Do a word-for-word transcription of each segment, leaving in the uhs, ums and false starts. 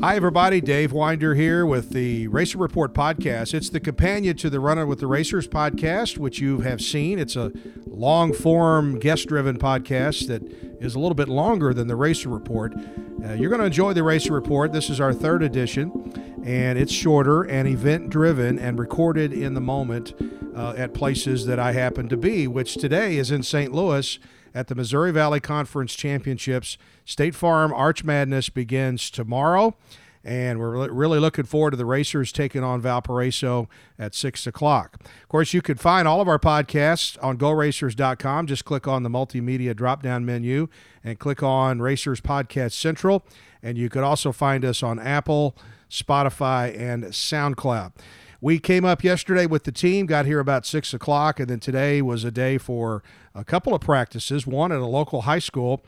Hi, everybody. Dave Winder here with the Racer Report podcast. It's the companion to the Runner with the Racers podcast, which you have seen. It's a long-form, guest-driven podcast that is a little bit longer than the Racer Report. Uh, you're going to enjoy the Racer Report. This is our third edition, and it's shorter and event-driven and recorded in the moment uh, at places that I happen to be, which today is in Saint Louis at the Missouri Valley Conference Championships. State Farm Arch Madness begins tomorrow, and we're really looking forward to the Racers taking on Valparaiso at six o'clock. Of course, you can find all of our podcasts on go racers dot com. Just click on the multimedia drop-down menu and click on Racers Podcast Central, and you could also find us on Apple, Spotify, and SoundCloud. We came up yesterday with the team, got here about six o'clock, and then today was a day for a couple of practices, one at a local high school,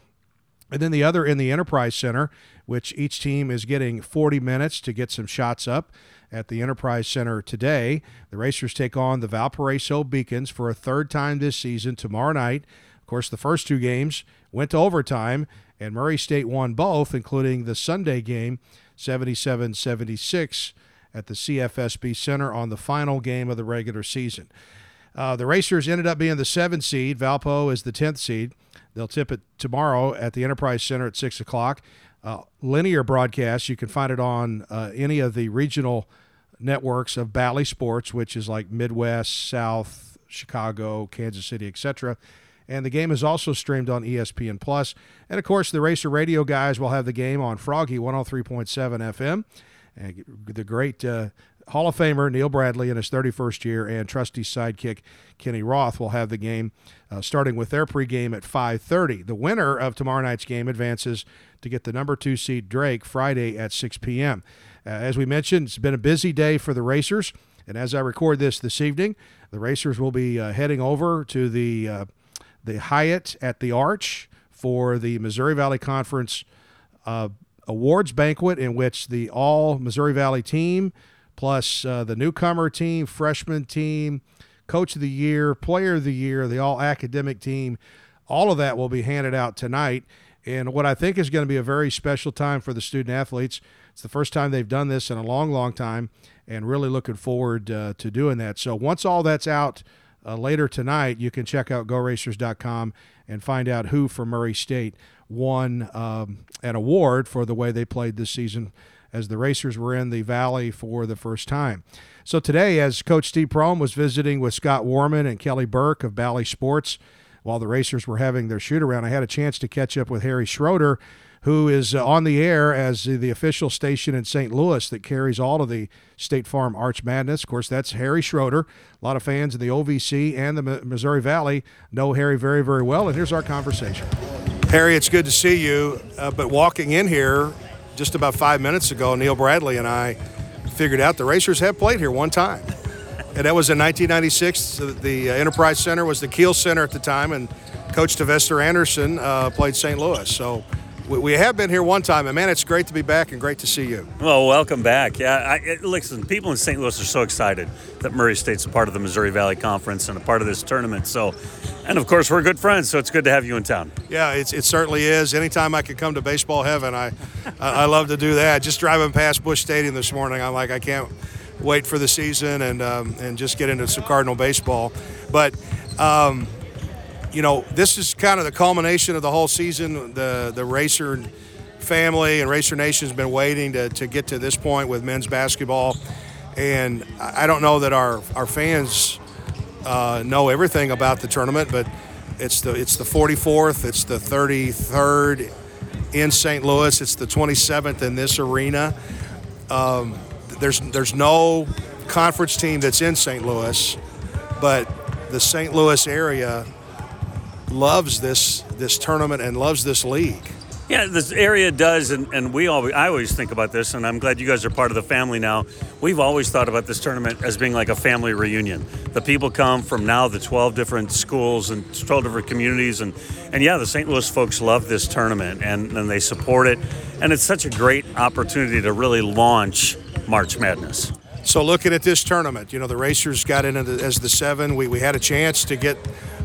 and then the other in the Enterprise Center, which each team is getting forty minutes to get some shots up at the Enterprise Center today. The Racers take on the Valparaiso Beacons for a third time this season tomorrow night. Of course, the first two games went to overtime, and Murray State won both, including the Sunday game, seventy-seven seventy-six at the C F S B Center on the final game of the regular season. Uh, the Racers ended up being the seventh seed. Valpo is the tenth seed. They'll tip it tomorrow at the Enterprise Center at six o'clock. Uh, linear broadcast, you can find it on uh, any of the regional networks of Bally Sports, which is like Midwest, South, Chicago, Kansas City, et cetera. And the game is also streamed on E S P N plus. And, of course, the Racer Radio guys will have the game on Froggy one oh three point seven F M. And the great uh, Hall of Famer Neil Bradley in his thirty-first year and trusty sidekick Kenny Roth will have the game uh, starting with their pregame at five thirty. The winner of tomorrow night's game advances to get the number two seed Drake Friday at six p.m. Uh, as we mentioned, it's been a busy day for the Racers, and as I record this this evening, the Racers will be uh, heading over to the, uh, the Hyatt at the Arch for the Missouri Valley Conference uh Awards banquet, in which the all Missouri Valley team, plus uh, the newcomer team, freshman team, coach of the year, player of the year, the all academic team, all of that will be handed out tonight. And what I think is going to be a very special time for the student athletes. It's the first time they've done this in a long, long time, and really looking forward uh, to doing that. So once all that's out uh, later tonight, you can check out go racers dot com and find out who from Murray State won um, an award for the way they played this season as the Racers were in the Valley for the first time. So today, as Coach Steve Prohm was visiting with Scott Warman and Kelly Burke of Bally Sports while the Racers were having their shoot-around, I had a chance to catch up with Harry Schroeder, who is on the air as the official station in Saint Louis that carries all of the State Farm Arch Madness. Of course, that's Harry Schroeder. A lot of fans in the O V C and the Missouri Valley know Harry very, very well, and here's our conversation. Harry, it's good to see you, uh, but walking in here just about five minutes ago, Neil Bradley and I figured out the Racers have played here one time, and that was in nineteen ninety-six. The uh, Enterprise Center was the Kiel Center at the time, and Coach Tavester Anderson uh, played Saint Louis, so we, we have been here one time, and, man, it's great to be back and great to see you. Well, welcome back. Yeah, I, it, listen, people in Saint Louis are so excited that Murray State's a part of the Missouri Valley Conference and a part of this tournament, so... And, of course, we're good friends, so it's good to have you in town. Yeah, it's, it certainly is. Anytime I can come to baseball heaven, I I love to do that. Just driving past Busch Stadium this morning, I'm like, I can't wait for the season and um, and just get into some Cardinal baseball. But, um, you know, this is kind of the culmination of the whole season. The the Racer family and Racer Nation has been waiting to, to get to this point with men's basketball. And I don't know that our, our fans – Uh, know everything about the tournament, but it's the it's the forty-fourth, it's the thirty-third in Saint Louis, it's the twenty-seventh in this arena. Um, there's there's no conference team that's in Saint Louis, but the Saint Louis area loves this this tournament and loves this league. Yeah, this area does, and, and we always, I always think about this, and I'm glad you guys are part of the family now. We've always thought about this tournament as being like a family reunion. The people come from now the twelve different schools and twelve different communities, and, and yeah, the Saint Louis folks love this tournament, and, and they support it, and it's such a great opportunity to really launch March Madness. So looking at this tournament, you know, the Racers got in as the seven. We, we had a chance to get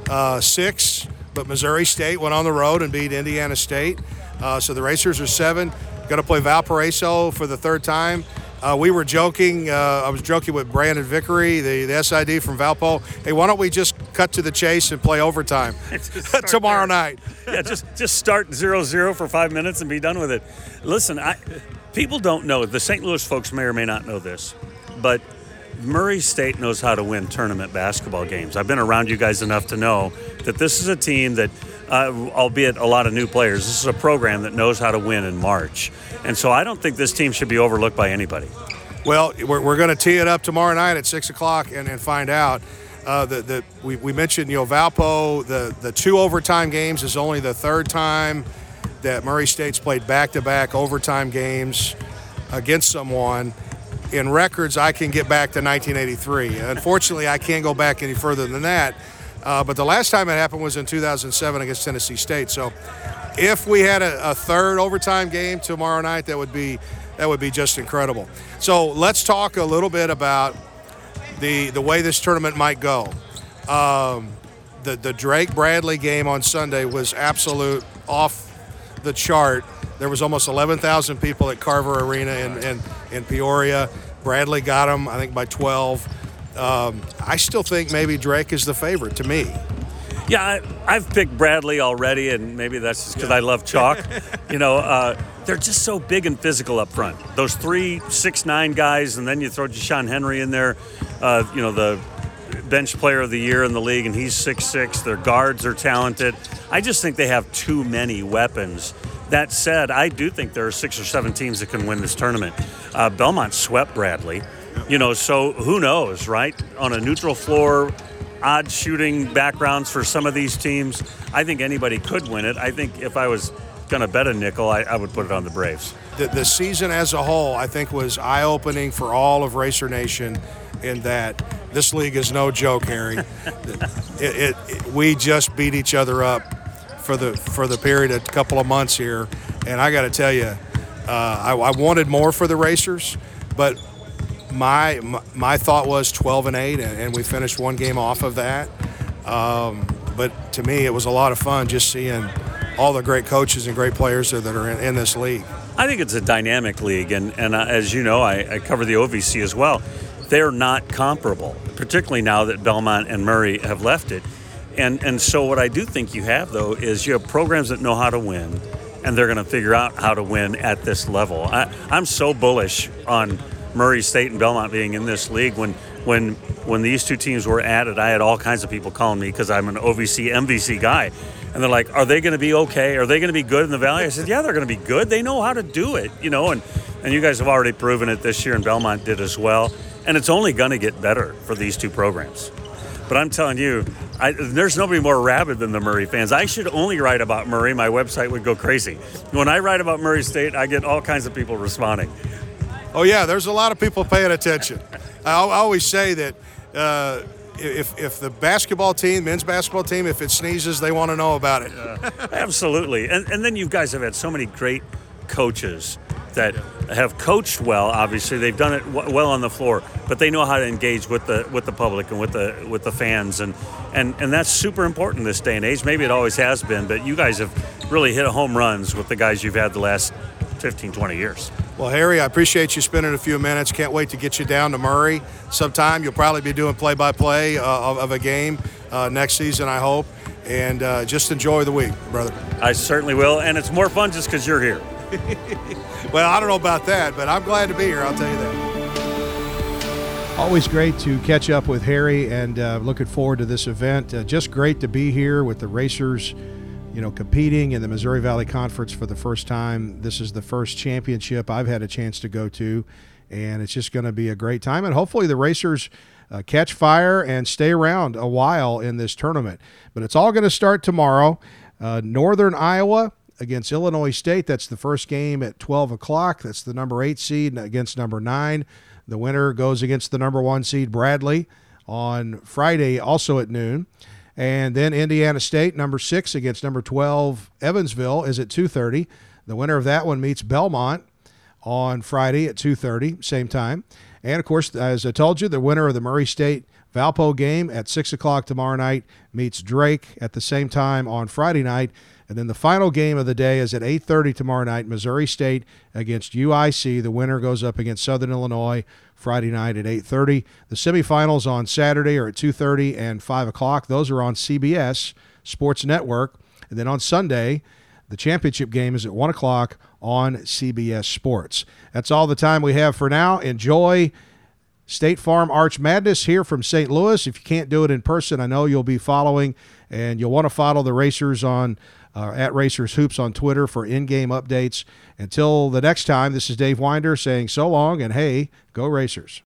uh, six, but Missouri State went on the road and beat Indiana State. Uh, so the Racers are seven, going to play Valparaiso for the third time. Uh, we were joking, uh, I was joking with Brandon Vickery, the, the S I D from Valpo, hey, why don't we just cut to the chase and play overtime tomorrow there. night? Yeah, just just start zero zero for five minutes and be done with it. Listen, I, people don't know, the Saint Louis folks may or may not know this, but Murray State knows how to win tournament basketball games. I've been around you guys enough to know that this is a team that, Uh, albeit a lot of new players, this is a program that knows how to win in March. And so I don't think this team should be overlooked by anybody. Well, we're, we're going to tee it up tomorrow night at six o'clock and, and find out. Uh, the, the, we, we mentioned, you know, Valpo, the, the two overtime games is only the third time that Murray State's played back-to-back overtime games against someone. In records, I can get back to nineteen eighty-three. Unfortunately, I can't go back any further than that. Uh, but the last time it happened was in two thousand seven against Tennessee State. So if we had a, a third overtime game tomorrow night, that would be that would be just incredible. So let's talk a little bit about the the way this tournament might go. Um, the the Drake Bradley game on Sunday was absolute off the chart. There was almost eleven thousand people at Carver Arena in, in, in Peoria. Bradley got them, I think, by twelve. Um, I still think maybe Drake is the favorite to me. Yeah, I, I've picked Bradley already, and maybe that's just because yeah. I love chalk. you know, uh, they're just so big and physical up front. Those three, six, nine guys, and then you throw Deshaun Henry in there, uh, you know, the bench player of the year in the league, and he's six foot six. Their guards are talented. I just think they have too many weapons. That said, I do think there are six or seven teams that can win this tournament. Uh, Belmont swept Bradley. You know, so who knows, right? On a neutral floor, odd shooting backgrounds for some of these teams, I think anybody could win it. I think if I was going to bet a nickel, I, I would put it on the Braves. The, the season as a whole, I think, was eye-opening for all of Racer Nation in that this league is no joke, Harry. it, it, it, we just beat each other up for the, for the period of a couple of months here. And I got to tell you, uh, I, I wanted more for the Racers, but – My, my my thought was twelve and eight, and, and we finished one game off of that. Um, but to me, it was a lot of fun just seeing all the great coaches and great players that are in, in this league. I think it's a dynamic league, and, and uh, as you know, I, I cover the O V C as well. They're not comparable, particularly now that Belmont and Murray have left it. And, and so what I do think you have, though, is you have programs that know how to win, and they're going to figure out how to win at this level. I, I'm so bullish on Murray State and Belmont being in this league. When when when these two teams were at it, I had all kinds of people calling me because I'm an O V C, M V C guy. And they're like, are they going to be okay? Are they going to be good in the Valley? I said, yeah, they're going to be good. They know how to do it, you know. And, and you guys have already proven it this year, and Belmont did as well. And it's only going to get better for these two programs. But I'm telling you, I, there's nobody more rabid than the Murray fans. I should only write about Murray. My website would go crazy. When I write about Murray State, I get all kinds of people responding. Oh, yeah, there's a lot of people paying attention. I always say that uh, if if the basketball team, men's basketball team, if it sneezes, they want to know about it. uh, absolutely. And and then you guys have had so many great coaches that have coached well, obviously. They've done it w- well on the floor, but they know how to engage with the with the public and with the with the fans. And, and, and that's super important this day and age. Maybe it always has been, but you guys have really hit home runs with the guys you've had the last fifteen, twenty years. Well, Harry, I appreciate you spending a few minutes. Can't wait to get you down to Murray sometime. You'll probably be doing play-by-play uh, of, of a game uh, next season, I hope. And uh, just enjoy the week, brother. I certainly will, and it's more fun just because you're here. Well, I don't know about that, but I'm glad to be here, I'll tell you that. Always great to catch up with Harry, and uh, looking forward to this event. Uh, just great to be here with the Racers, you know, competing in the Missouri Valley Conference for the first time. This is the first championship I've had a chance to go to, and it's just going to be a great time. And hopefully the Racers uh, catch fire and stay around a while in this tournament. But it's all going to start tomorrow. Uh, Northern Iowa against Illinois State. That's the first game at twelve o'clock. That's the number eight seed against number nine. The winner goes against the number one seed, Bradley, on Friday, also at noon. And then Indiana State, number six, against number twelve, Evansville, is at two thirty. The winner of that one meets Belmont on Friday at two thirty, same time. And, of course, as I told you, the winner of the Murray State Valpo game at six o'clock tomorrow night meets Drake at the same time on Friday night. And then the final game of the day is at eight thirty tomorrow night, Missouri State against U I C. The winner goes up against Southern Illinois Friday night at eight thirty. The semifinals on Saturday are at two thirty and five o'clock. Those are on C B S Sports Network. And then on Sunday, the championship game is at one o'clock on C B S Sports. That's all the time we have for now. Enjoy State Farm Arch Madness here from Saint Louis. If you can't do it in person, I know you'll be following, and you'll want to follow the Racers on uh, at Racers Hoops on Twitter for in-game updates. Until the next time, this is Dave Winder saying so long, and hey, go Racers.